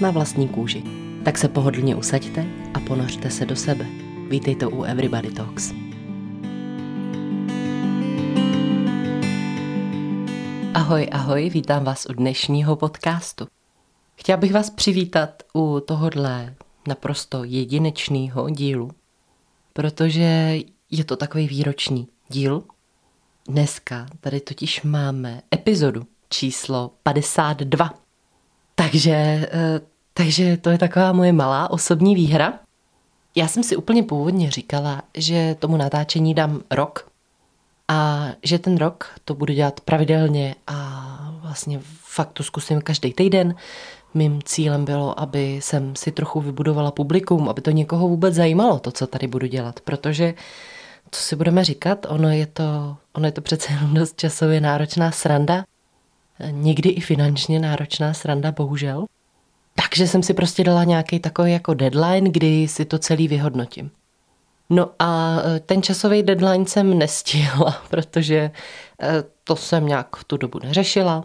Na vlastní kůži. Tak se pohodlně usaďte a ponořte se do sebe. Vítejte u Everybody Talks. Ahoj, ahoj, vítám vás u dnešního podcastu. Chtěla bych vás přivítat u tohodle naprosto jedinečného dílu, protože je to takový výroční díl. Dneska tady totiž máme epizodu číslo 52. Takže to je taková moje malá osobní výhra. Já jsem si úplně původně říkala, že tomu natáčení dám rok a že ten rok to budu dělat pravidelně a vlastně fakt to zkusím každý týden. Mým cílem bylo, aby jsem si trochu vybudovala publikum, aby to někoho vůbec zajímalo, to, co tady budu dělat, protože co si budeme říkat, ono je to přece jenom dost časově náročná sranda, někdy i finančně náročná sranda, bohužel. Takže jsem si prostě dala nějaký takový jako deadline, kdy si to celý vyhodnotím. No a ten časový deadline jsem nestihla, protože to jsem nějak v tu dobu neřešila.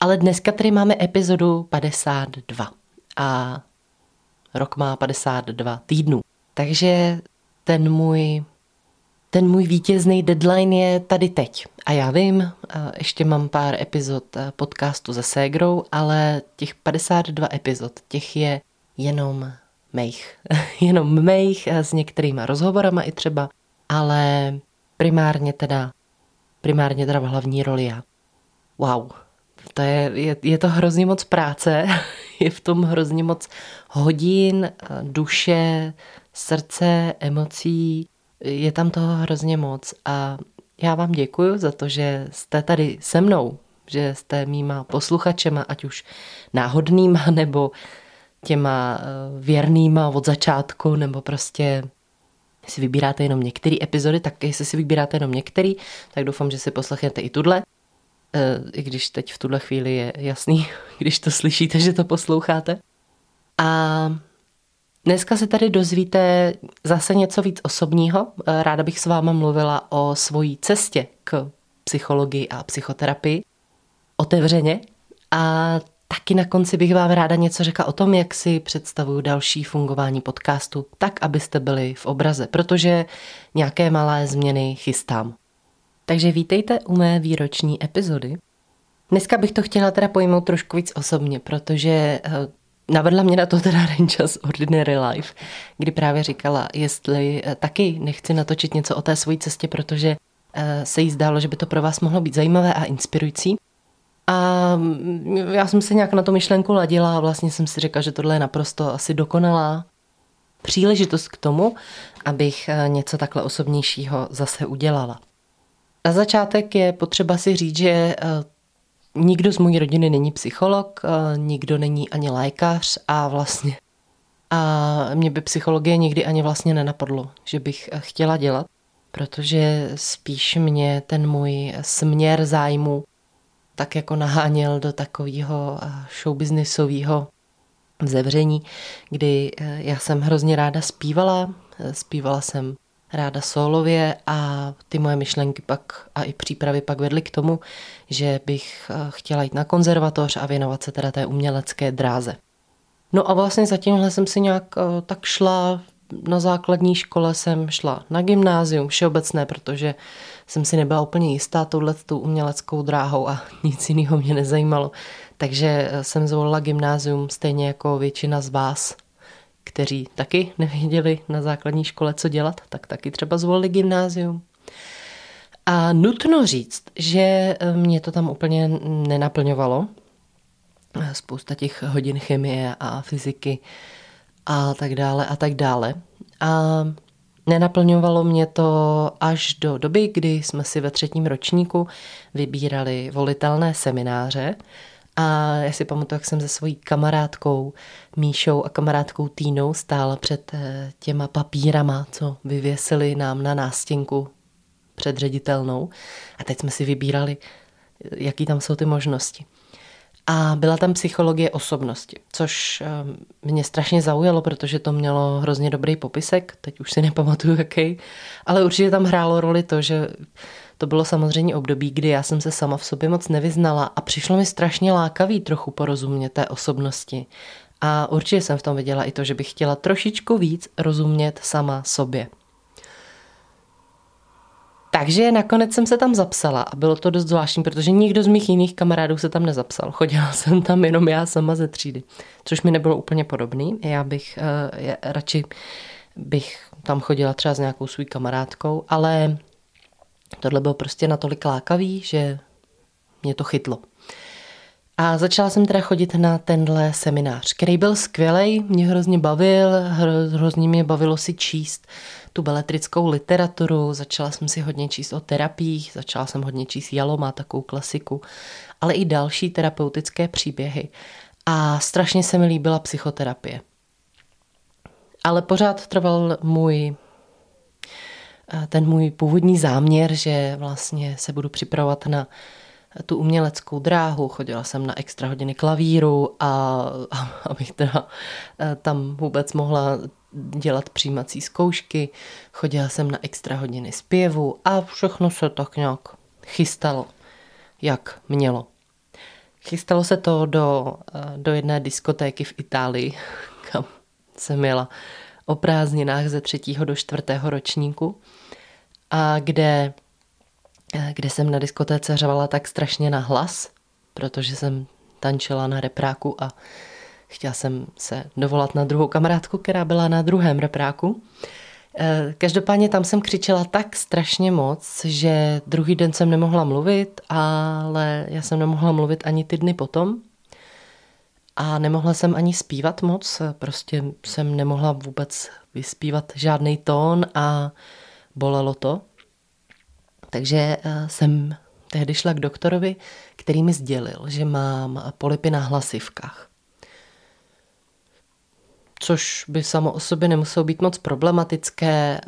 Ale dneska tady máme epizodu 52 a rok má 52 týdnů. Takže ten můj vítězný deadline je tady teď. A já vím, ještě mám pár epizod podcastu se ségrou, ale těch 52 epizod, těch je jenom mých. Jenom mých s některýma rozhovorama i třeba, ale primárně teda v hlavní roli já. Wow, to je to hrozně moc práce, je v tom hrozně moc hodin, duše, srdce, emocí, je tam toho hrozně moc a já vám děkuju za to, že jste tady se mnou, že jste mýma posluchačema, ať už náhodnýma, nebo těma věrnýma od začátku, nebo prostě si vybíráte jenom některé epizody, tak jestli si vybíráte jenom některé, tak doufám, že si poslechnete i tudle, i když teď v tuhle chvíli je jasný, když to slyšíte, že to posloucháte. A dneska se tady dozvíte zase něco víc osobního. Ráda bych s váma mluvila o svojí cestě k psychologii a psychoterapii otevřeně. A taky na konci bych vám ráda něco řekla o tom, jak si představuju další fungování podcastu, tak, abyste byli v obraze, protože nějaké malé změny chystám. Takže vítejte u mé výroční epizody. Dneska bych to chtěla teda pojmout trošku víc osobně, protože navedla mě na to teda Renča z Ordinary Life, kdy právě říkala, jestli taky nechci natočit něco o té své cestě, protože se jí zdálo, že by to pro vás mohlo být zajímavé a inspirující. A já jsem se nějak na tu myšlenku ladila a vlastně jsem si řekla, že tohle je naprosto asi dokonalá příležitost k tomu, abych něco takhle osobnějšího zase udělala. Na začátek je potřeba si říct, že nikdo z mojí rodiny není psycholog, nikdo není ani lékař a mě by psychologie nikdy ani vlastně nenapadlo, že bych chtěla dělat, protože spíš mě ten můj směr zájmu tak jako naháněl do takového showbiznisového vzevření, kdy já jsem hrozně ráda zpívala jsem ráda solově a ty moje myšlenky pak a i přípravy pak vedly k tomu, že bych chtěla jít na konzervatoř a věnovat se teda té umělecké dráze. No a vlastně za tímhle jsem si nějak tak šla, na základní škole jsem šla na gymnázium všeobecné, protože jsem si nebyla úplně jistá touhletou uměleckou dráhou a nic jiného mě nezajímalo. Takže jsem zvolila gymnázium stejně jako většina z vás, kteří taky nevěděli na základní škole, co dělat, tak taky třeba zvolili gymnázium. A nutno říct, že mě to tam úplně nenaplňovalo. Spousta těch hodin chemie a fyziky a tak dále a tak dále. A nenaplňovalo mě to až do doby, kdy jsme si ve 3. ročníku vybírali volitelné semináře, A já si pamatuju, jak jsem se svojí kamarádkou Míšou a kamarádkou Týnou stála před těma papírama, co vyvěsili nám na nástěnku před ředitelnou. A teď jsme si vybírali, jaký tam jsou ty možnosti. A byla tam psychologie osobnosti, což mě strašně zaujalo, protože to mělo hrozně dobrý popisek, teď už si nepamatuju jaký, ale určitě tam hrálo roli to, že to bylo samozřejmě období, kdy já jsem se sama v sobě moc nevyznala a přišlo mi strašně lákavý trochu porozumět té osobnosti. A určitě jsem v tom viděla i to, že bych chtěla trošičku víc rozumět sama sobě. Takže nakonec jsem se tam zapsala a bylo to dost zvláštní, protože nikdo z mých jiných kamarádů se tam nezapsal. Chodila jsem tam jenom já sama ze třídy, což mi nebylo úplně podobný. Radši bych tam chodila třeba s nějakou svou kamarádkou, ale tohle bylo prostě natolik lákavý, že mě to chytlo. A začala jsem teda chodit na tenhle seminář, který byl skvělej, mě hrozně bavil, hrozně mě bavilo si číst tu beletrickou literaturu, začala jsem si hodně číst o terapiích, začala jsem hodně číst Jaloma, takovou klasiku, ale i další terapeutické příběhy. A strašně se mi líbila psychoterapie. Ale pořád trval ten můj původní záměr, že vlastně se budu připravovat na tu uměleckou dráhu, chodila jsem na extra hodiny klavíru a abych teda tam vůbec mohla dělat přijímací zkoušky, chodila jsem na extra hodiny zpěvu a všechno se tak nějak chystalo, jak mělo. Chystalo se to do jedné diskotéky v Itálii, kam jsem jela o prázdninách ze 3. do 4. ročníku a kde jsem na diskotéce řvala tak strašně na hlas, protože jsem tančila na repráku a chtěla jsem se dovolat na druhou kamarádku, která byla na druhém repráku. Každopádně tam jsem křičela tak strašně moc, že druhý den jsem nemohla mluvit, ale já jsem nemohla mluvit ani ty dny potom. A nemohla jsem ani zpívat moc, prostě jsem nemohla vůbec vyspívat žádný tón a bolelo to. Takže jsem tehdy šla k doktorovi, který mi sdělil, že mám polypy na hlasivkách. Což by samo o sobě nemuselo být moc problematické,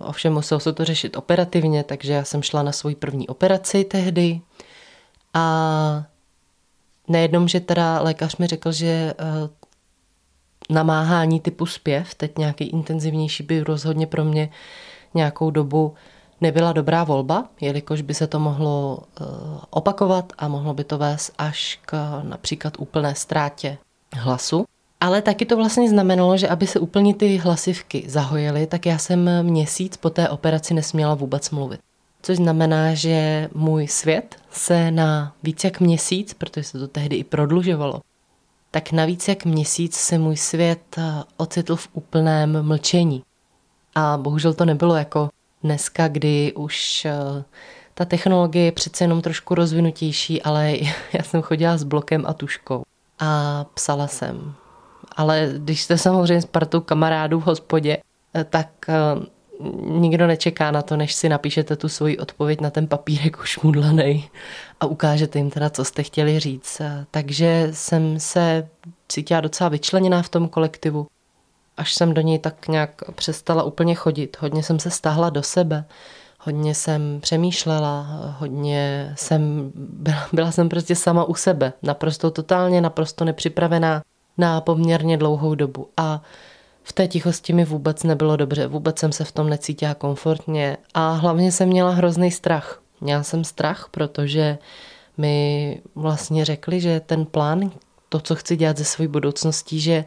ovšem muselo se to řešit operativně, takže já jsem šla na svou první operaci tehdy. A nejenom, že teda lékař mi řekl, že namáhání typu zpěv, teď nějaký intenzivnější, by rozhodně pro mě nějakou dobu nebyla dobrá volba, jelikož by se to mohlo opakovat a mohlo by to vést až k například úplné ztrátě hlasu. Ale taky to vlastně znamenalo, že aby se úplně ty hlasivky zahojily, tak já jsem měsíc po té operaci nesměla vůbec mluvit. Což znamená, že můj svět se na víc jak měsíc, protože se to tehdy i prodlužovalo, tak na víc jak měsíc se můj svět ocitl v úplném mlčení. A bohužel to nebylo jako dneska, kdy už ta technologie je přece jenom trošku rozvinutější, ale já jsem chodila s blokem a tuškou a psala jsem. Ale když jste samozřejmě s partou kamarádů v hospodě, tak nikdo nečeká na to, než si napíšete tu svoji odpověď na ten papírek už mudlanej a ukážete jim teda, co jste chtěli říct. Takže jsem se cítila docela vyčleněná v tom kolektivu, až jsem do něj tak nějak přestala úplně chodit. Hodně jsem se stáhla do sebe, hodně jsem přemýšlela, hodně jsem byla jsem prostě sama u sebe, naprosto totálně, naprosto nepřipravená na poměrně dlouhou dobu. A v té tichosti mi vůbec nebylo dobře, vůbec jsem se v tom necítila komfortně a hlavně jsem měla hrozný strach. Měla jsem strach, protože mi vlastně řekli, že ten plán, to, co chci dělat ze svojí budoucností, že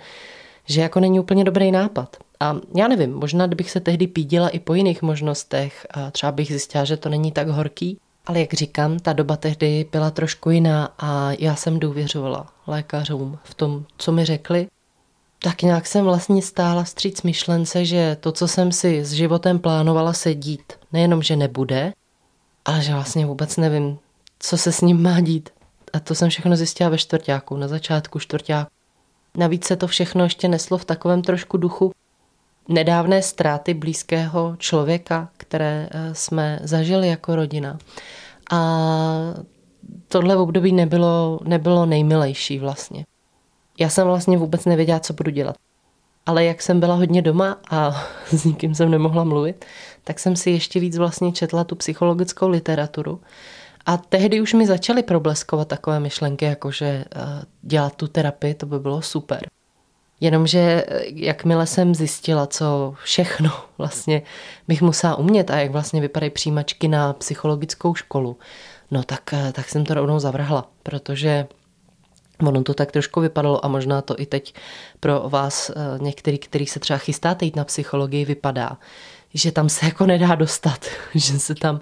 jako není úplně dobrý nápad. A já nevím, možná kdybych se tehdy pídila i po jiných možnostech, a třeba bych zjistila, že to není tak horký, ale jak říkám, ta doba tehdy byla trošku jiná a já jsem důvěřovala lékařům v tom, co mi řekli. Tak nějak jsem vlastně stála vstříc myšlence, že to, co jsem si s životem plánovala se dít, nejenom, že nebude, ale že vlastně vůbec nevím, co se s ním má dít. A to jsem všechno zjistila ve čtvrťáku, na začátku čtvrťáku. Navíc se to všechno ještě neslo v takovém trošku duchu nedávné ztráty blízkého člověka, které jsme zažili jako rodina. A tohle období nebylo nejmilejší vlastně. Já jsem vlastně vůbec nevěděla, co budu dělat. Ale jak jsem byla hodně doma a s nikým jsem nemohla mluvit, tak jsem si ještě víc vlastně četla tu psychologickou literaturu. A tehdy už mi začaly probleskovat takové myšlenky, jakože dělat tu terapii, to by bylo super. Jenomže jakmile jsem zjistila, co všechno vlastně bych musela umět a jak vlastně vypadají přijímačky na psychologickou školu, no tak jsem to rovnou zavrhla, protože ono to tak trošku vypadalo a možná to i teď pro vás některý, který se třeba chystáte jít na psychologii, vypadá, že tam se jako nedá dostat, že se tam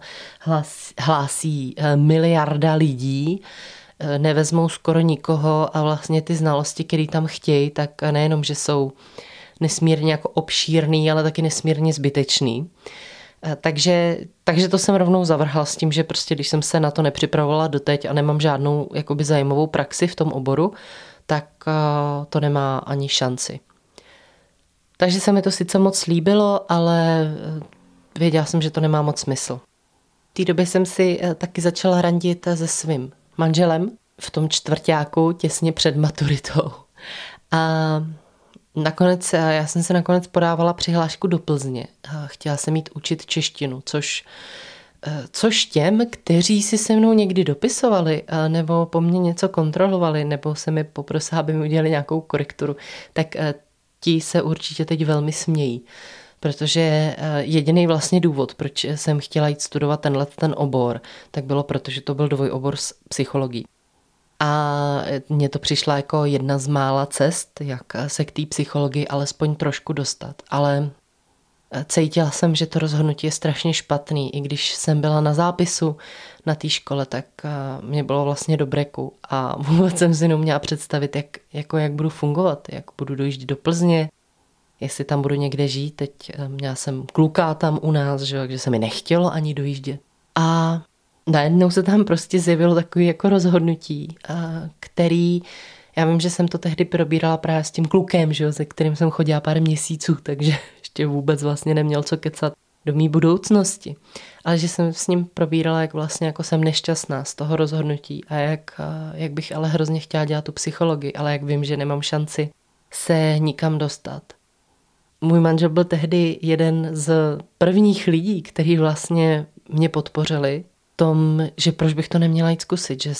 hlásí miliarda lidí, nevezmou skoro nikoho a vlastně ty znalosti, které tam chtějí, tak nejenom, že jsou nesmírně jako obšírný, ale taky nesmírně zbytečný. Takže to jsem rovnou zavrhla s tím, že prostě když jsem se na to nepřipravovala doteď a nemám žádnou jakoby zajímavou praxi v tom oboru, tak to nemá ani šanci. Takže se mi to sice moc líbilo, ale věděla jsem, že to nemá moc smysl. V té době jsem si taky začala randit se svým manželem v tom čtvrťáku těsně před maturitou. A já jsem se nakonec podávala přihlášku do Plzně. Chtěla jsem jít učit češtinu, což těm, kteří si se mnou někdy dopisovali nebo po mně něco kontrolovali nebo se mi poprosila, aby mi udělali nějakou korekturu, tak ti se určitě teď velmi smějí. Protože jediný vlastně důvod, proč jsem chtěla jít studovat ten obor, tak bylo proto, že to byl dvojobor s psychologií. A mně to přišla jako jedna z mála cest, jak se k té psychologii alespoň trošku dostat. Ale cítila jsem, že to rozhodnutí je strašně špatný. I když jsem byla na zápisu na té škole, tak mě bylo vlastně do breku. A vůbec jsem si neměla představit, jak budu fungovat, jak budu dojíždět do Plzně, jestli tam budu někde žít. Teď měla jsem kluka tam u nás, že, takže se mi nechtělo ani dojíždět. A najednou se tam prostě zjevilo takové jako rozhodnutí, který, já vím, že jsem to tehdy probírala právě s tím klukem, že, se kterým jsem chodila pár měsíců, takže ještě vůbec vlastně neměl co kecat do mý budoucnosti. Ale že jsem s ním probírala, jak vlastně jako jsem nešťastná z toho rozhodnutí a jak bych ale hrozně chtěla dělat tu psychologii, ale jak vím, že nemám šanci se nikam dostat. Můj manžel byl tehdy jeden z prvních lidí, kteří vlastně mě podpořili v tom, že proč bych to neměla jít zkusit, že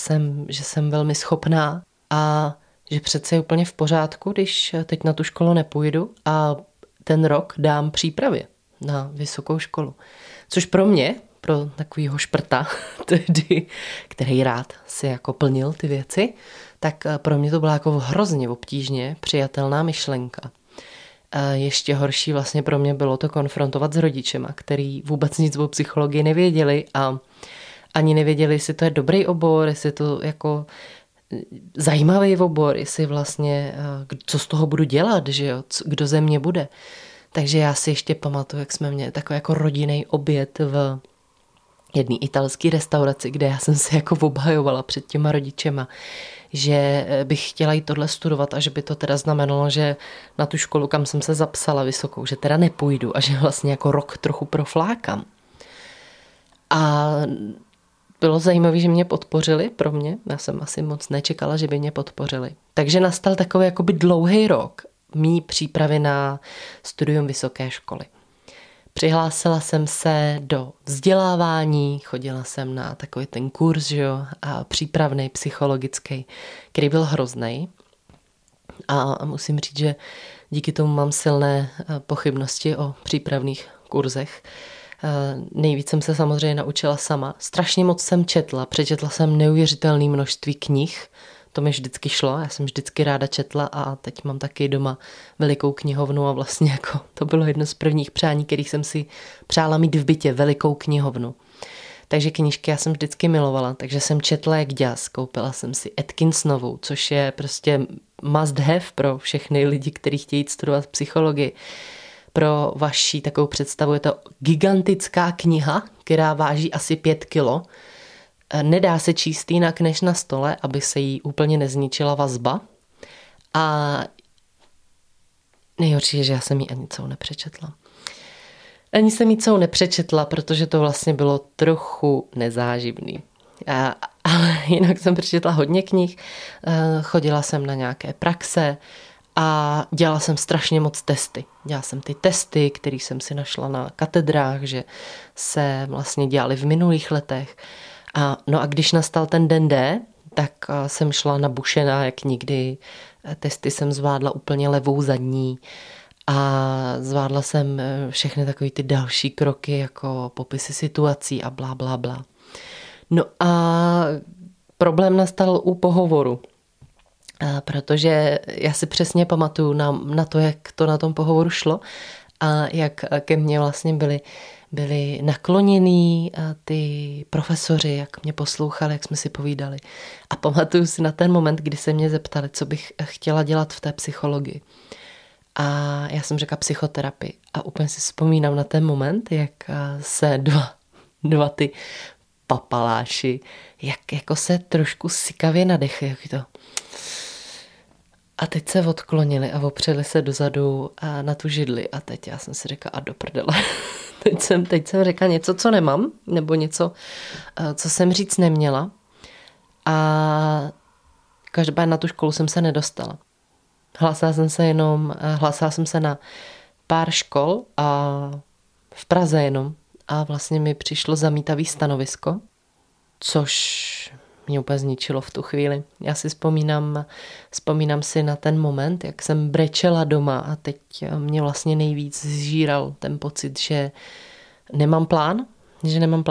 jsem velmi schopná a že přece je úplně v pořádku, když teď na tu školu nepůjdu a ten rok dám přípravě na vysokou školu. Což pro mě, pro takovýho šprta tehdy, který rád si jako plnil ty věci, tak pro mě to byla jako hrozně obtížně přijatelná myšlenka. Ještě horší vlastně pro mě bylo to konfrontovat s rodičema, který vůbec nic o psychologii nevěděli a ani nevěděli, jestli to je dobrý obor, jestli je to jako zajímavý obor, jestli vlastně, co z toho budu dělat, že jo, kdo ze mě bude. Takže já si ještě pamatuju, jak jsme měli takový jako rodinný oběd v jedné italské restauraci, kde já jsem se jako obhajovala před těma rodičema, že bych chtěla jít tohle studovat a že by to teda znamenalo, že na tu školu, kam jsem se zapsala vysokou, že teda nepůjdu a že vlastně jako rok trochu proflákám. A bylo zajímavé, že mě podpořili pro mě. Já jsem asi moc nečekala, že by mě podpořili. Takže nastal takový jakoby dlouhý rok mý přípravy na studium vysoké školy. Přihlásila jsem se do vzdělávání, chodila jsem na takový ten kurz, že jo, a přípravný psychologický, který byl hrozný. A musím říct, že díky tomu mám silné pochybnosti o přípravných kurzech. Nejvíc jsem se samozřejmě naučila sama. Strašně moc jsem četla, přečetla jsem neuvěřitelné množství knih. To mi vždycky šlo, já jsem vždycky ráda četla a teď mám taky doma velikou knihovnu a vlastně jako to bylo jedno z prvních přání, kterých jsem si přála mít v bytě, velikou knihovnu. Takže knížky já jsem vždycky milovala, takže jsem četla jak děs, koupila jsem si Atkinsonovou, což je prostě must have pro všechny lidi, kteří chtějí studovat psychologii. Pro vaši takovou představu je to gigantická kniha, která váží asi 5 kilo. Nedá se číst jinak než na stole, aby se jí úplně nezničila vazba. A nejhorší je, že já jsem ji ani celou nepřečetla. Ani jsem ji celou nepřečetla, protože to vlastně bylo trochu nezáživný. Ale jinak jsem přečetla hodně knih, chodila jsem na nějaké praxe a dělala jsem strašně moc testy. Dělala jsem ty testy, které jsem si našla na katedrách, že se vlastně dělaly v minulých letech. A, no a když nastal ten den D, tak jsem šla nabušená jak nikdy. Testy jsem zvládla úplně levou zadní a zvládla jsem všechny takové ty další kroky, jako popisy situací a blá, blá, blá. No a problém nastal u pohovoru, protože já si přesně pamatuju na to, jak to na tom pohovoru šlo a jak ke mně vlastně byli naklonění ty profesoři, jak mě poslouchali, jak jsme si povídali. A pamatuju si na ten moment, kdy se mě zeptali, co bych chtěla dělat v té psychologii. A já jsem řekla psychoterapii. A úplně si vzpomínám na ten moment, jak se dva ty papaláši, jak jako se trošku sykavě nadechli, jak to. A teď se odklonili a opřeli se dozadu a na tu židli. A teď já jsem si řekla, a do prdele. Teď jsem řekla něco, co nemám, nebo něco, co jsem říct neměla. A každopádně na tu školu jsem se nedostala. Hlásila jsem se na pár škol a v Praze jenom. A vlastně mi přišlo zamítavý stanovisko, což mě úplně zničilo v tu chvíli. Já si vzpomínám si na ten moment, jak jsem brečela doma a teď mě vlastně nejvíc zžíral ten pocit, že nemám plán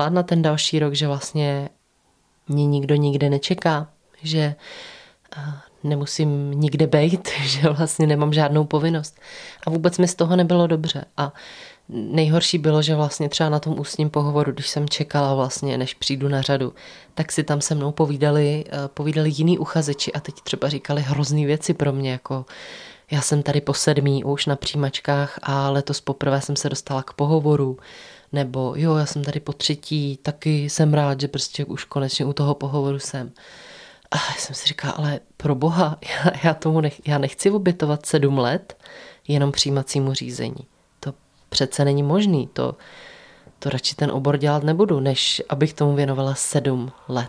na ten další rok, že vlastně mě nikdo nikde nečeká, že nemusím nikde bejt, že vlastně nemám žádnou povinnost. A vůbec mi z toho nebylo dobře. A nejhorší bylo, že vlastně třeba na tom ústním pohovoru, když jsem čekala vlastně, než přijdu na řadu, tak si tam se mnou povídali jiní uchazeči a teď třeba říkali hrozný věci pro mě, jako já jsem tady po 7. už na přijímačkách a letos poprvé jsem se dostala k pohovoru, nebo jo, já jsem tady po 3. taky jsem rád, že prostě už konečně u toho pohovoru jsem. A já jsem si říkala, ale pro boha, já nechci obětovat 7 let jenom přijímacímu řízení. Přece není možný, to radši ten obor dělat nebudu, než abych tomu věnovala 7 let.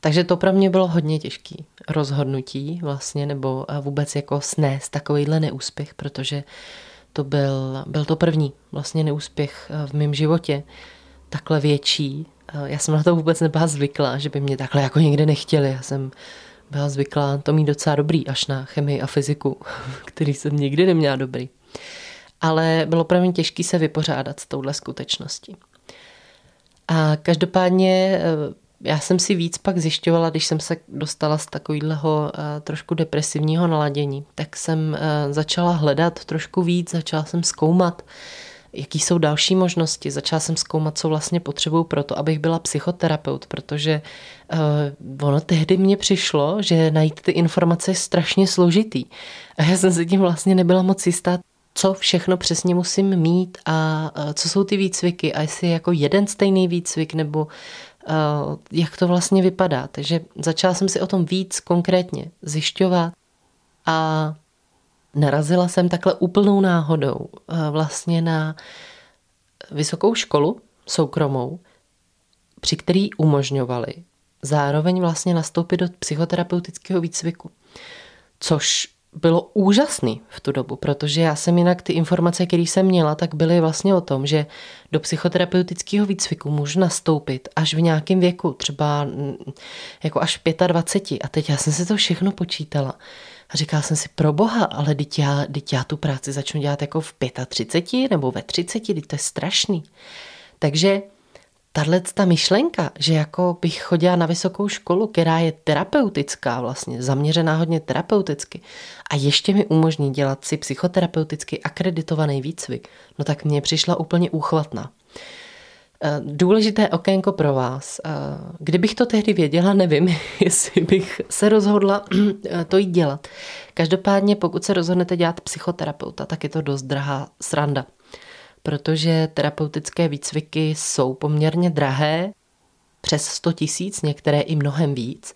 Takže to pro mě bylo hodně těžké rozhodnutí vlastně, nebo vůbec jako snést takovýhle neúspěch, protože to byl to první vlastně neúspěch v mém životě, takhle větší. Já jsem na to vůbec nebyla zvyklá, že by mě takhle jako někde nechtěli. Já jsem byla zvyklá to mít docela dobrý, až na chemii a fyziku, který jsem nikdy neměla dobrý. Ale bylo pro mě těžké se vypořádat s touhle skutečností. A každopádně já jsem si víc pak zjišťovala, když jsem se dostala z takového trošku depresivního naladění, tak jsem začala hledat trošku víc, začala jsem zkoumat, jaký jsou další možnosti, začala jsem zkoumat, co vlastně potřebuju pro to, abych byla psychoterapeut, protože ono tehdy mně přišlo, že najít ty informace je strašně složitý. A já jsem se tím vlastně nebyla moc jistá, co všechno přesně musím mít a co jsou ty výcviky a jestli je jako jeden stejný výcvik nebo jak to vlastně vypadá. Takže začala jsem si o tom víc konkrétně zjišťovat a narazila jsem takhle úplnou náhodou vlastně na vysokou školu soukromou, při který umožňovali zároveň vlastně nastoupit do psychoterapeutického výcviku, což bylo úžasný v tu dobu, protože já jsem jinak ty informace, které jsem měla, tak byly vlastně o tom, že do psychoterapeutického výcviku můžu nastoupit až v nějakém věku, třeba jako až 25. A teď já jsem si to všechno počítala. A říkala jsem si, pro boha, ale teď já tu práci začnu dělat jako v 35 nebo ve 30, teď to je strašný. Takže ta myšlenka, že jako bych chodila na vysokou školu, která je terapeutická vlastně, zaměřená hodně terapeuticky a ještě mi umožní dělat si psychoterapeuticky akreditovaný výcvik, no tak mně přišla úplně úchvatná. Důležité okénko pro vás. Kdybych to tehdy věděla, nevím, jestli bych se rozhodla to jít dělat. Každopádně pokud se rozhodnete dělat psychoterapeuta, tak je to dost drahá sranda. Protože terapeutické výcviky jsou poměrně drahé, přes 100 000, některé i mnohem víc.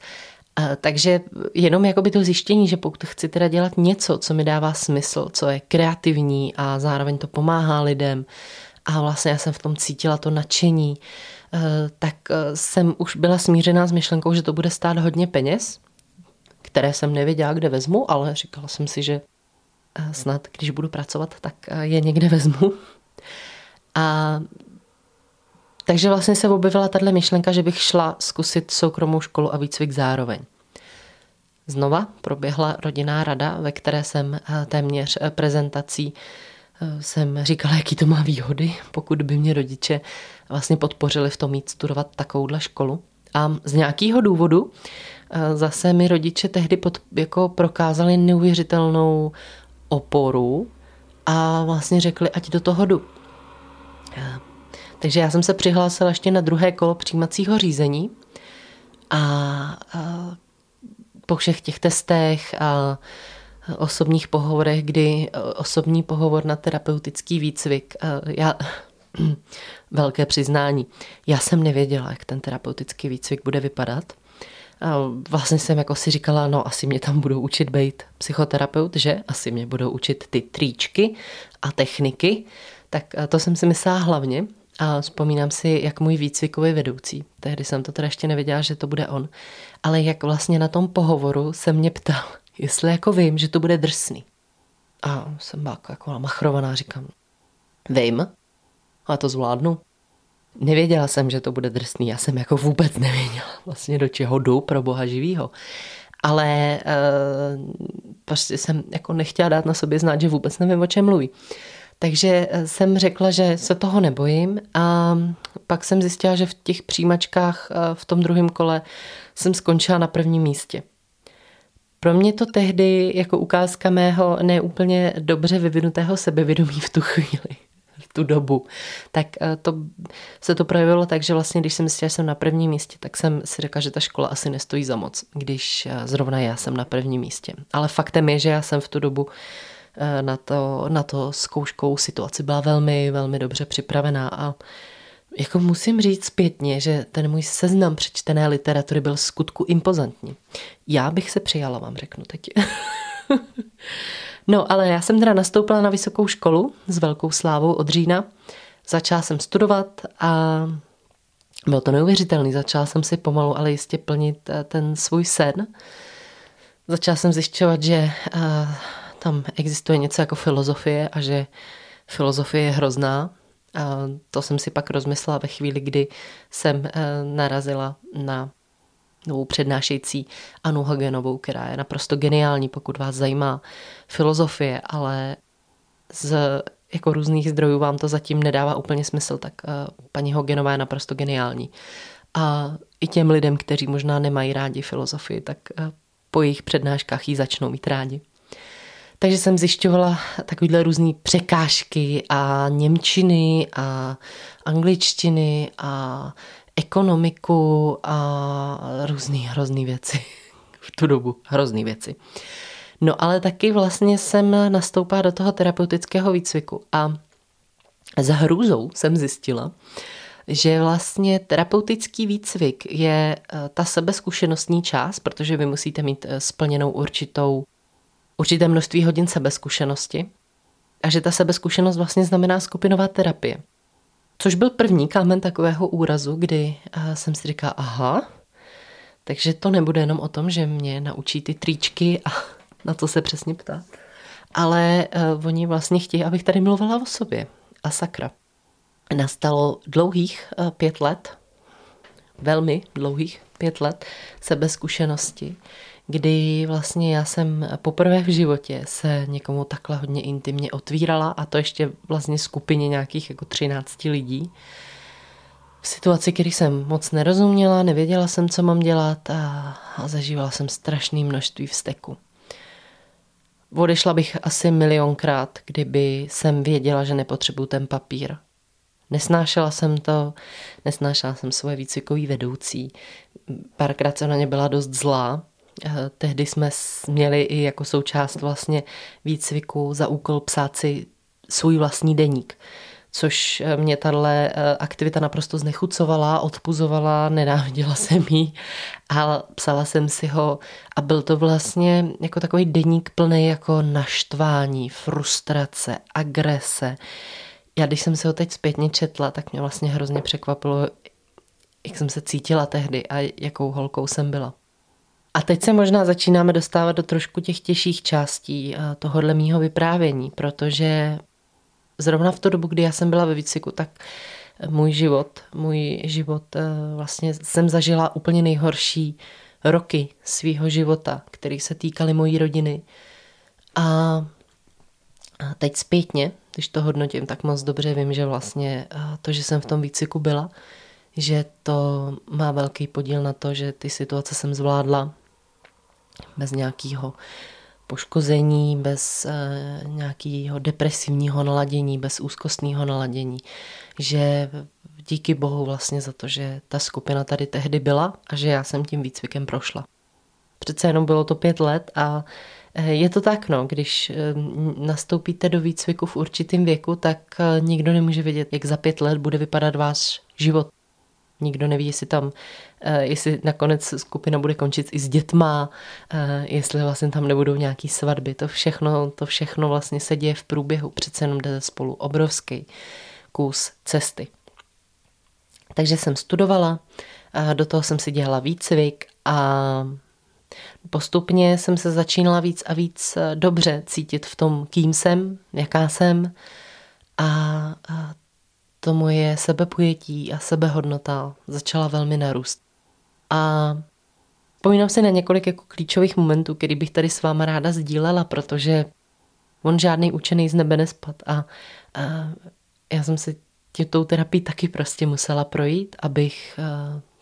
Takže jenom jakoby to zjištění, že pokud chci teda dělat něco, co mi dává smysl, co je kreativní a zároveň to pomáhá lidem a vlastně já jsem v tom cítila to nadšení, tak jsem už byla smířená s myšlenkou, že to bude stát hodně peněz, které jsem nevěděla, kde vezmu, ale říkala jsem si, že snad, když budu pracovat, tak je někde vezmu. A takže vlastně se objevila tato myšlenka, že bych šla zkusit soukromou školu a výcvik zároveň. Znova proběhla rodinná rada, ve které jsem téměř prezentací jsem říkala, jaký to má výhody, pokud by mě rodiče vlastně podpořili v tom jít studovat takovouhle školu. A z nějakého důvodu zase mi rodiče tehdy jako prokázali neuvěřitelnou oporu a vlastně řekli, ať do toho jdu. Takže já jsem se přihlásila ještě na druhé kolo přijímacího řízení a po všech těch testech a osobních pohovorech, kdy osobní pohovor na terapeutický výcvik, velké přiznání, já jsem nevěděla, jak ten terapeutický výcvik bude vypadat. Vlastně jsem jako si říkala, no asi mě tam budou učit být psychoterapeut, že? Asi mě budou učit ty tričky a techniky. Tak to jsem si myslela hlavně a vzpomínám si, jak můj výcvikový vedoucí, tehdy jsem to teda ještě nevěděla, že to bude on, ale jak vlastně na tom pohovoru se mě ptal, jestli jako vím, že to bude drsný. A jsem byla jako machrovaná, říkám, vím, ale to zvládnu. Nevěděla jsem, že to bude drsný, já jsem jako vůbec nevěděla vlastně do čeho jdu pro boha živýho. Ale prostě jsem jako nechtěla dát na sobě znát, že vůbec nevím, o čem mluví. Takže jsem řekla, že se toho nebojím a pak jsem zjistila, že v těch přijímačkách v tom druhém kole jsem skončila na prvním místě. Pro mě to tehdy jako ukázka mého neúplně dobře vyvinutého sebevědomí v tu chvíli, v tu dobu. Tak to se to projevilo tak, že vlastně když jsem zjistila, že jsem na prvním místě, tak jsem si řekla, že ta škola asi nestojí za moc, když zrovna já jsem na prvním místě. Ale faktem je, že já jsem v tu dobu na to zkouškou situaci byla velmi, velmi dobře připravená a jako musím říct zpětně, že ten můj seznam přečtené literatury byl vskutku impozantní. Já bych se přijala, vám řeknu teď. No, ale já jsem teda nastoupila na vysokou školu s velkou slávou od října. Začala jsem studovat a bylo to neuvěřitelné. Začala jsem si pomalu, ale jistě plnit ten svůj sen. Začala jsem zjišťovat, že tam existuje něco jako filozofie a že filozofie je hrozná. A to jsem si pak rozmyslela ve chvíli, kdy jsem narazila na novou přednášející Anu Hogenovou, která je naprosto geniální, pokud vás zajímá filozofie, ale z jako různých zdrojů vám to zatím nedává úplně smysl, tak paní Hogenová je naprosto geniální. A i těm lidem, kteří možná nemají rádi filozofii, tak po jejich přednáškách ji začnou mít rádi. Takže jsem zjišťovala takovýhle různý překážky a němčiny a angličtiny a ekonomiku a hrozný věci. V tu dobu hrozný věci. No ale taky vlastně jsem nastoupila do toho terapeutického výcviku a s hrůzou jsem zjistila, že vlastně terapeutický výcvik je ta sebezkušenostní část, protože vy musíte mít splněnou určité množství hodin sebezkušenosti a že ta sebezkušenost vlastně znamená skupinová terapie. Což byl první kámen takového úrazu, kdy jsem si říkala, aha, takže to nebude jenom o tom, že mě naučí ty tričky a na co se přesně ptá, ale oni vlastně chtějí, abych tady mluvila o sobě. A sakra. Nastalo dlouhých 5 let, velmi dlouhých 5 let sebezkušenosti, kdy vlastně já jsem poprvé v životě se někomu takhle hodně intimně otvírala a to ještě vlastně skupině nějakých jako 13 lidí. V situaci, kdy jsem moc nerozuměla, nevěděla jsem, co mám dělat a zažívala jsem strašné množství vzteku. Odešla bych asi milionkrát, kdyby jsem věděla, že nepotřebuju ten papír. Nesnášela jsem to, nesnášela jsem svoje výcvikový vedoucí. Párkrát jsem na ně byla dost zlá. Tehdy jsme měli i jako součást vlastně výcviku za úkol psát si svůj vlastní deník, což mě tato aktivita naprosto znechucovala, odpuzovala, nenáviděla jsem jí a psala jsem si ho a byl to vlastně jako takový deník plný jako naštvání, frustrace, agrese, já když jsem se ho teď zpětně četla, tak mě vlastně hrozně překvapilo, jak jsem se cítila tehdy a jakou holkou jsem byla. A teď se možná začínáme dostávat do trošku těch těžších částí tohohle mýho vyprávění, protože zrovna v tu dobu, kdy já jsem byla ve výcviku, tak můj život vlastně jsem zažila úplně nejhorší roky svýho života, který se týkaly mojí rodiny. A teď zpětně, když to hodnotím, tak moc dobře vím, že vlastně to, že jsem v tom výcviku byla, že to má velký podíl na to, že ty situace jsem zvládla bez nějakého poškození, bez nějakého depresivního naladění, bez úzkostného naladění. Že díky Bohu vlastně za to, že ta skupina tady tehdy byla a že já jsem tím výcvikem prošla. Přece jenom bylo to 5 let a je to tak, no, když nastoupíte do výcviku v určitém věku, tak nikdo nemůže vědět, jak za 5 let bude vypadat váš život. Nikdo neví, jestli nakonec skupina bude končit i s dětma, jestli vlastně tam nebudou nějaký svatby. To všechno vlastně se děje v průběhu. Přece jenom jde spolu obrovský kus cesty. Takže jsem studovala, do toho jsem si dělala výcvik a postupně jsem se začínala víc a víc dobře cítit v tom, kým jsem, jaká jsem a to moje sebepojetí a sebehodnota začala velmi narůst. A vzpomínám si na několik jako klíčových momentů, který bych tady s váma ráda sdílela, protože on žádný učený z nebe nespad a já jsem si tou terapii taky prostě musela projít, abych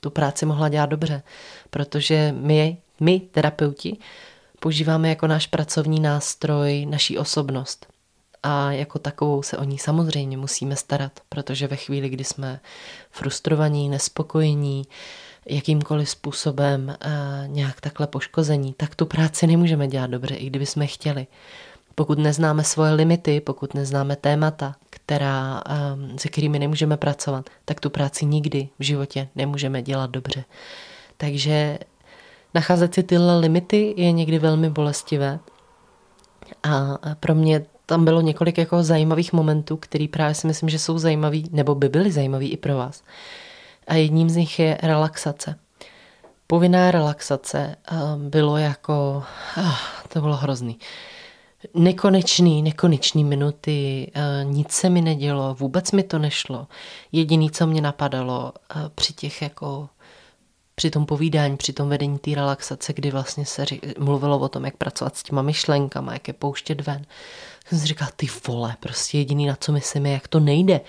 tu práci mohla dělat dobře, protože my terapeuti, používáme jako náš pracovní nástroj naší osobnost. A jako takovou se o ní samozřejmě musíme starat, protože ve chvíli, kdy jsme frustrovaní, nespokojení, jakýmkoliv způsobem nějak takhle poškození, tak tu práci nemůžeme dělat dobře, i kdyby jsme chtěli. Pokud neznáme svoje limity, pokud neznáme témata, se kterými nemůžeme pracovat, tak tu práci nikdy v životě nemůžeme dělat dobře. Takže nacházet si tyhle limity je někdy velmi bolestivé a pro mě tam bylo několik jako zajímavých momentů, který právě si myslím, že jsou zajímavý, nebo by byly zajímavý i pro vás. A jedním z nich je relaxace. Povinná relaxace bylo jako... to bylo hrozný. Nekonečný minuty, nic se mi nedělo, vůbec mi to nešlo. Jediné, co mě napadalo při tom povídání, při tom vedení té relaxace, kdy vlastně se mluvilo o tom, jak pracovat s těma myšlenkama, jak je pouštět ven, jsem si říkala, ty vole, prostě jediný, na co myslím je, jak to nejde,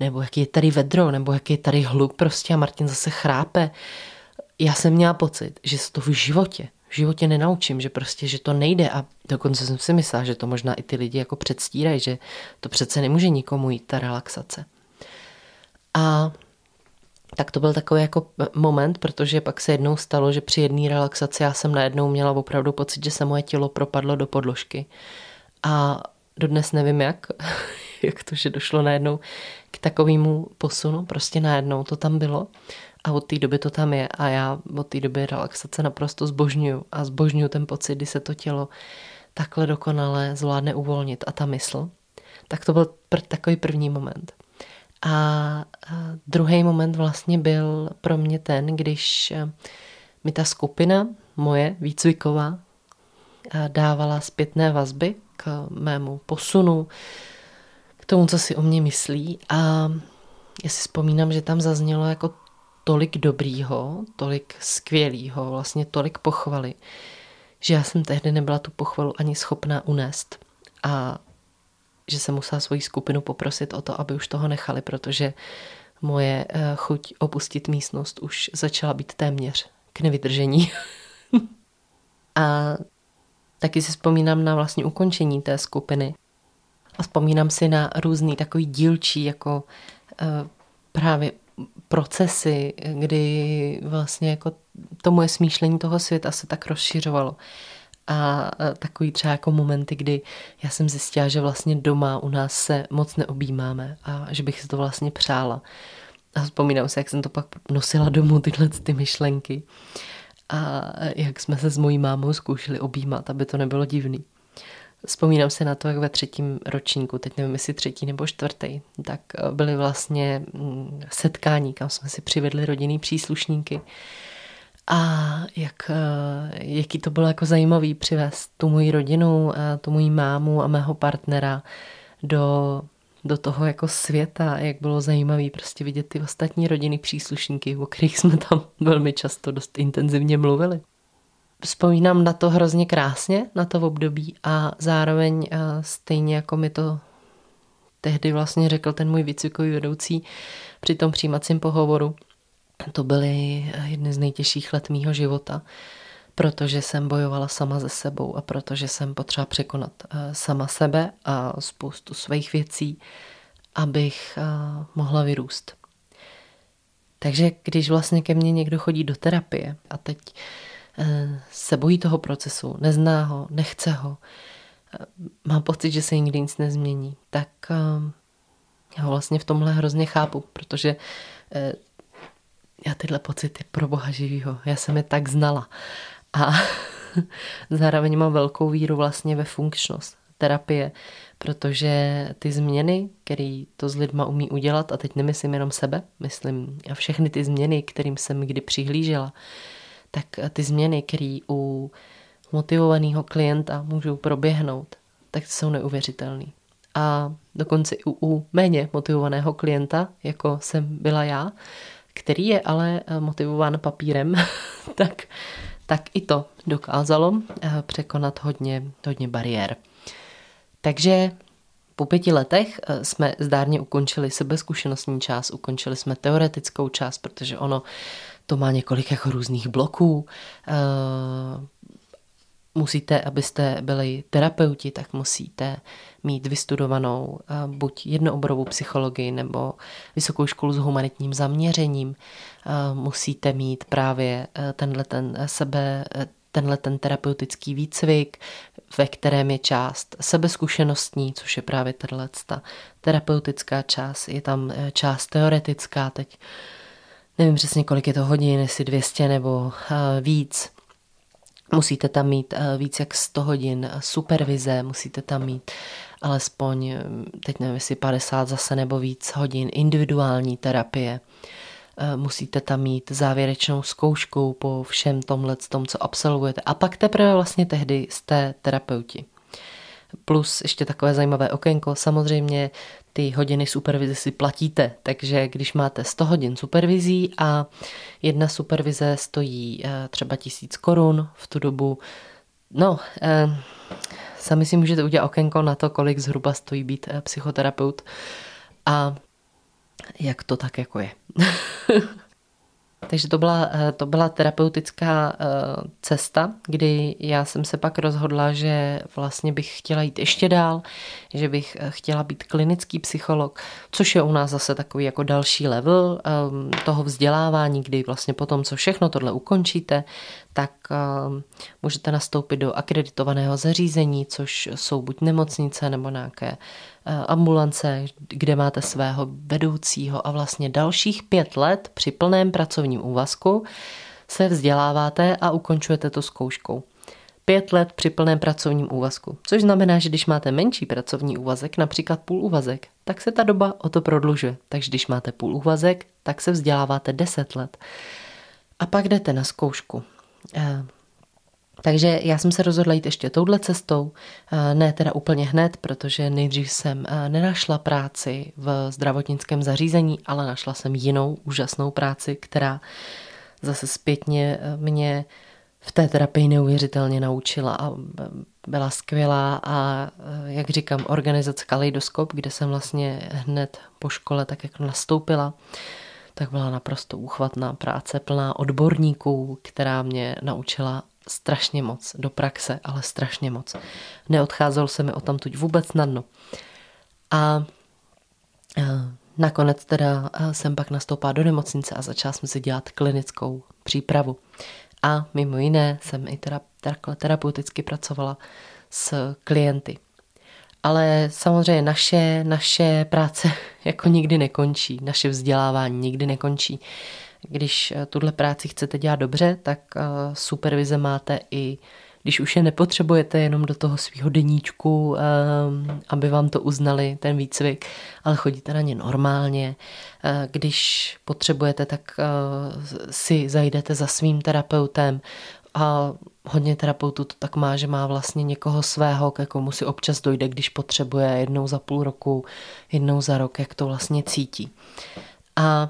nebo jak je tady vedro, nebo jak je tady hluk prostě a Martin zase chrápe. Já jsem měla pocit, že se to v životě nenaučím, že to nejde a dokonce jsem si myslela, že to možná i ty lidi jako předstírají, že to přece nemůže nikomu jít, ta relaxace. A tak to byl takový jako moment, protože pak se jednou stalo, že při jedné relaxaci já jsem najednou měla opravdu pocit, že se moje tělo propadlo do podložky. A dodnes nevím jak to, že došlo najednou k takovému posunu, prostě najednou to tam bylo a od té doby to tam je a já od té doby relaxace naprosto zbožňuju a zbožňuju ten pocit, kdy se to tělo takhle dokonale zvládne uvolnit a ta mysl. Tak to byl takový první moment. A druhý moment vlastně byl pro mě ten, když mi ta skupina moje výcviková dávala zpětné vazby k mému posunu, k tomu, co si o mě myslí. A já si vzpomínám, že tam zaznělo jako tolik dobrýho, tolik skvělýho, vlastně tolik pochvaly, že já jsem tehdy nebyla tu pochvalu ani schopná unést. A že jsem musela svoji skupinu poprosit o to, aby už toho nechali, protože moje chuť opustit místnost už začala být téměř k nevydržení. A taky si vzpomínám na vlastně ukončení té skupiny. A vzpomínám si na různý takový dílčí jako právě procesy, kdy vlastně jako to moje smýšlení toho světa se tak rozšiřovalo. A takový třeba jako momenty, kdy já jsem zjistila, že vlastně doma u nás se moc neobjímáme a že bych si to vlastně přála. A vzpomínám si, jak jsem to pak nosila domů, tyhle ty myšlenky. A jak jsme se s mojí mámou zkoušeli objímat, aby to nebylo divný. Vzpomínám se na to, jak ve třetím ročníku, teď nevím, jestli třetí nebo čtvrtý, tak byly vlastně setkání, kam jsme si přivedli rodinný příslušníky. A jaký to bylo jako zajímavý přivést tu moji rodinu a tu moji mámu a mého partnera do toho jako světa, jak bylo zajímavý prostě vidět ty ostatní rodiny příslušníky, o kterých jsme tam velmi často dost intenzivně mluvili. Vzpomínám na to hrozně krásně, na to období a zároveň stejně jako mi to tehdy vlastně řekl ten můj výcvikový vedoucí při tom přijímacím pohovoru. To byly jedny z nejtěžších let mýho života, protože jsem bojovala sama se sebou a protože jsem potřeba překonat sama sebe a spoustu svých věcí, abych mohla vyrůst. Takže když vlastně ke mně někdo chodí do terapie a teď se bojí toho procesu, nezná ho, nechce ho, má pocit, že se nikdy nic nezmění, tak já ho vlastně v tomhle hrozně chápu, protože já tyhle pocity pro Boha živýho, já jsem je tak znala. A zároveň mám velkou víru vlastně ve funkčnost terapie, protože ty změny, které to s lidma umí udělat, a teď nemyslím jenom sebe, myslím a všechny ty změny, kterým jsem kdy přihlížela, tak ty změny, které u motivovaného klienta můžou proběhnout, tak jsou neuvěřitelné. A dokonce i u méně motivovaného klienta, jako jsem byla já, který je ale motivován papírem, tak i to dokázalo překonat hodně bariér. Takže po 5 letech jsme zdárně ukončili sebezkušenostní část, ukončili jsme teoretickou část, protože ono to má několik jako různých bloků. Musíte, abyste byli terapeuti, tak musíte mít vystudovanou buď jednooborovou psychologii nebo vysokou školu s humanitním zaměřením. Musíte mít právě tenhle ten terapeutický výcvik, ve kterém je část sebezkušenostní, což je právě tato terapeutická část, je tam část teoretická, teď nevím přesně, kolik je to hodin, jestli 200 nebo víc. Musíte tam mít víc jak 100 hodin supervize, musíte tam mít alespoň, teď nevím, jestli 50 zase nebo víc hodin individuální terapie. Musíte tam mít závěrečnou zkoušku po všem tomhletom, co absolvujete. A pak teprve vlastně tehdy jste terapeuti. Plus ještě takové zajímavé okénko, samozřejmě ty hodiny supervize si platíte, takže když máte 100 hodin supervizí a jedna supervize stojí třeba 1000 korun v tu dobu, sami si můžete udělat okénko na to, kolik zhruba stojí být psychoterapeut a jak to tak jako je. Takže to byla terapeutická cesta, kdy já jsem se pak rozhodla, že vlastně bych chtěla jít ještě dál, že bych chtěla být klinický psycholog, což je u nás zase takový jako další level toho vzdělávání, kdy vlastně potom, co všechno tohle ukončíte, tak můžete nastoupit do akreditovaného zařízení, což jsou buď nemocnice nebo nějaké ambulance, kde máte svého vedoucího a vlastně dalších 5 let při plném pracovním úvazku se vzděláváte a ukončujete to zkouškou. 5 let při plném pracovním úvazku, což znamená, že když máte menší pracovní úvazek, například půlúvazek, tak se ta doba o to prodlužuje. Takže když máte půlúvazek, tak se vzděláváte 10 let. A pak jdete na zkoušku. Takže já jsem se rozhodla jít ještě touhle cestou, ne teda úplně hned, protože nejdřív jsem nenašla práci v zdravotnickém zařízení, ale našla jsem jinou úžasnou práci, která zase zpětně mě v té terapii neuvěřitelně naučila a byla skvělá a jak říkám, organizace Kaleidoskop, kde jsem vlastně hned po škole tak jak nastoupila, tak byla naprosto úchvatná práce, plná odborníků, která mě naučila strašně moc do praxe, ale strašně moc. Neodcházelo se mi odtamtud vůbec snadno. A nakonec teda jsem pak nastoupila do nemocnice a začala jsem si dělat klinickou přípravu. A mimo jiné jsem i terapeuticky pracovala s klienty. Ale samozřejmě naše práce jako nikdy nekončí, naše vzdělávání nikdy nekončí. Když tuhle práci chcete dělat dobře, tak supervize máte i když už je nepotřebujete jenom do toho svého deníčku, aby vám to uznali, ten výcvik, ale chodíte na ně normálně. Když potřebujete, tak si zajdete za svým terapeutem. A hodně terapeutů to tak má, že má vlastně někoho svého, ke komu si občas dojde, když potřebuje, jednou za půl roku, jednou za rok, jak to vlastně cítí. A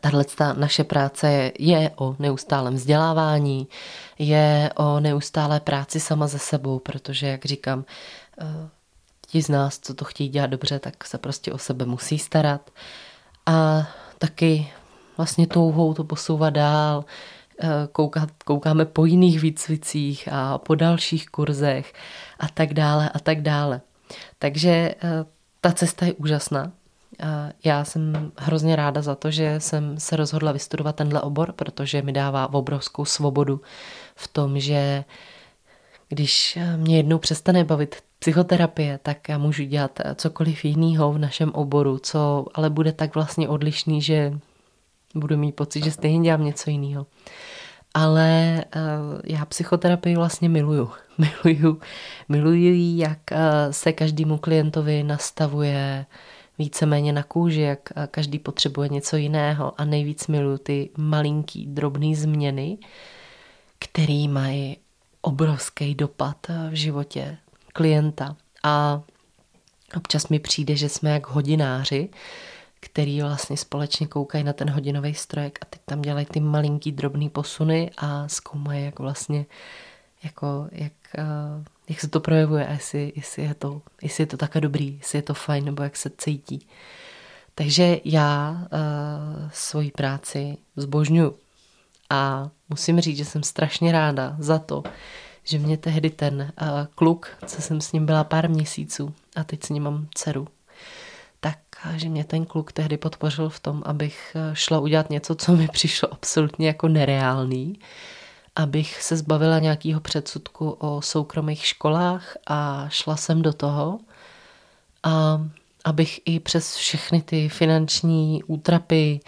tahleta naše práce je o neustálém vzdělávání, je o neustálé práci sama se sebou, protože, jak říkám, ti z nás, co to chtějí dělat dobře, tak se prostě o sebe musí starat. A taky vlastně touhou to posouvat dál, koukáme po jiných výcvicích a po dalších kurzech a tak dále a tak dále. Takže ta cesta je úžasná. Já jsem hrozně ráda za to, že jsem se rozhodla vystudovat tenhle obor, protože mi dává obrovskou svobodu v tom, že když mě jednou přestane bavit psychoterapie, tak já můžu dělat cokoliv jiného v našem oboru, co ale bude tak vlastně odlišný, že budu mít pocit, že stejně dělám něco jiného. Ale já psychoterapii vlastně miluju. Miluju ji, jak se každému klientovi nastavuje víceméně na kůži, jak každý potřebuje něco jiného, a nejvíc miluju ty malinký, drobný změny, který mají obrovský dopad v životě klienta. A občas mi přijde, že jsme jak hodináři, který vlastně společně koukají na ten hodinový strojek a teď tam dělají ty malinký, drobný posuny a zkoumají, jak vlastně, jak se to projevuje a jestli je to také dobrý, jestli je to fajn, nebo jak se cítí. Takže já svoji práci zbožňuju a musím říct, že jsem strašně ráda za to, že mě tehdy ten kluk, co jsem s ním byla pár měsíců a teď s ním mám dceru, takže mě ten kluk tehdy podpořil v tom, abych šla udělat něco, co mi přišlo absolutně jako nereálný, abych se zbavila nějakého předsudku o soukromých školách a šla jsem do toho, a abych i přes všechny ty finanční útrapy,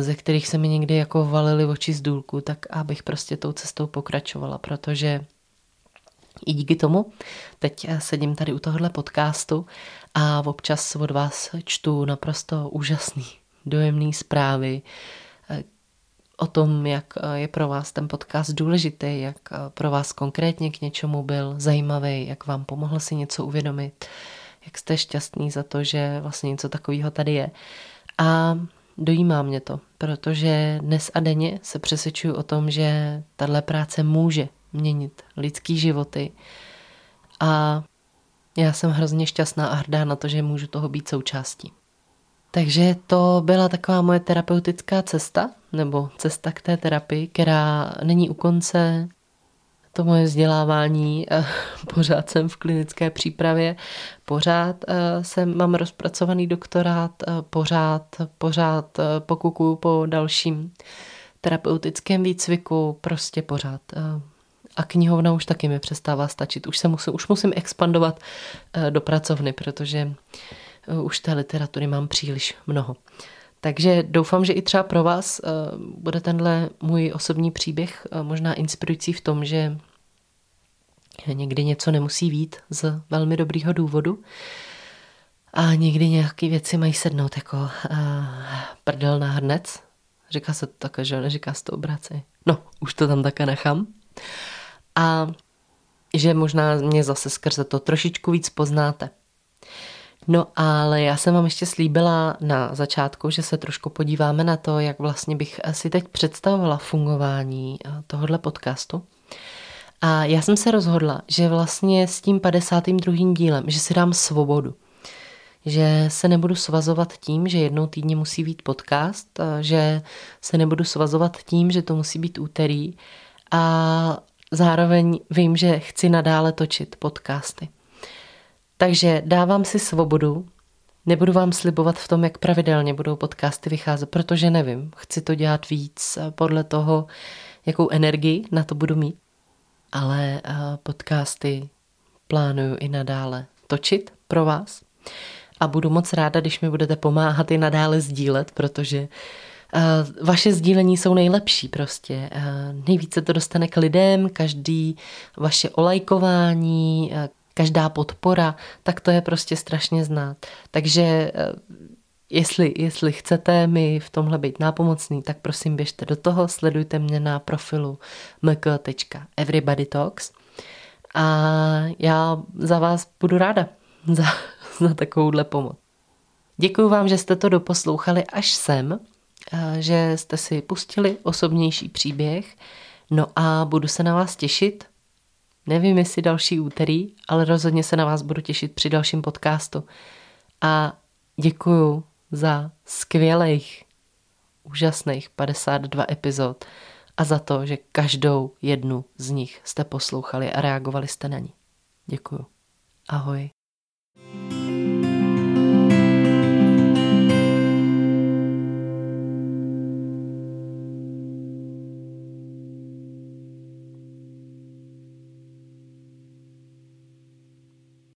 ze kterých se mi někdy jako valily oči z důlku, tak abych prostě tou cestou pokračovala, protože i díky tomu teď sedím tady u tohohle podcastu a občas od vás čtu naprosto úžasný, dojemný zprávy o tom, jak je pro vás ten podcast důležitý, jak pro vás konkrétně k něčemu byl zajímavý, jak vám pomohlo si něco uvědomit, jak jste šťastný za to, že vlastně něco takového tady je. A dojímá mě to, protože dnes a denně se přesvědčuju o tom, že tahle práce může měnit lidský životy, a já jsem hrozně šťastná a hrdá na to, že můžu toho být součástí. Takže to byla taková moje terapeutická cesta, nebo cesta k té terapii, která není u konce. To moje vzdělávání, pořád jsem v klinické přípravě, pořád mám rozpracovaný doktorát, pořád pokukuju po dalším terapeutickém výcviku, prostě pořád. A knihovna už taky mi přestává stačit. Už musím expandovat do pracovny, protože už té literatury mám příliš mnoho. Takže doufám, že i třeba pro vás bude tenhle můj osobní příběh možná inspirující v tom, že někdy něco nemusí jít z velmi dobrýho důvodu a někdy nějaké věci mají sednout jako prdel na hrnec. Říká se to také, že neříká se to obráceně. No, už to tam také nechám. A že možná mě zase skrze to trošičku víc poznáte. No ale já jsem vám ještě slíbila na začátku, že se trošku podíváme na to, jak vlastně bych si teď představovala fungování tohohle podcastu. A já jsem se rozhodla, že vlastně s tím 52. dílem, že si dám svobodu. Že se nebudu svazovat tím, že jednou týdně musí být podcast, že se nebudu svazovat tím, že to musí být úterý, a zároveň vím, že chci nadále točit podcasty. Takže dávám si svobodu, nebudu vám slibovat v tom, jak pravidelně budou podcasty vycházet, protože nevím, chci to dělat víc podle toho, jakou energii na to budu mít, ale podcasty plánuju i nadále točit pro vás a budu moc ráda, když mi budete pomáhat i nadále sdílet, protože Vaše sdílení jsou nejlepší prostě. Nejvíce to dostane k lidem, každý vaše olajkování, každá podpora, tak to je prostě strašně znát. Takže jestli chcete mi v tomhle být nápomocný, tak prosím běžte do toho, sledujte mě na profilu mk.everybodytalks a já za vás budu ráda za takovouhle pomoc. Děkuju vám, že jste to doposlouchali až sem, že jste si pustili osobnější příběh, no a budu se na vás těšit. Nevím, jestli další úterý, ale rozhodně se na vás budu těšit při dalším podcastu. A děkuju za skvělých, úžasných 52 epizod a za to, že každou jednu z nich jste poslouchali a reagovali jste na ní. Děkuju. Ahoj.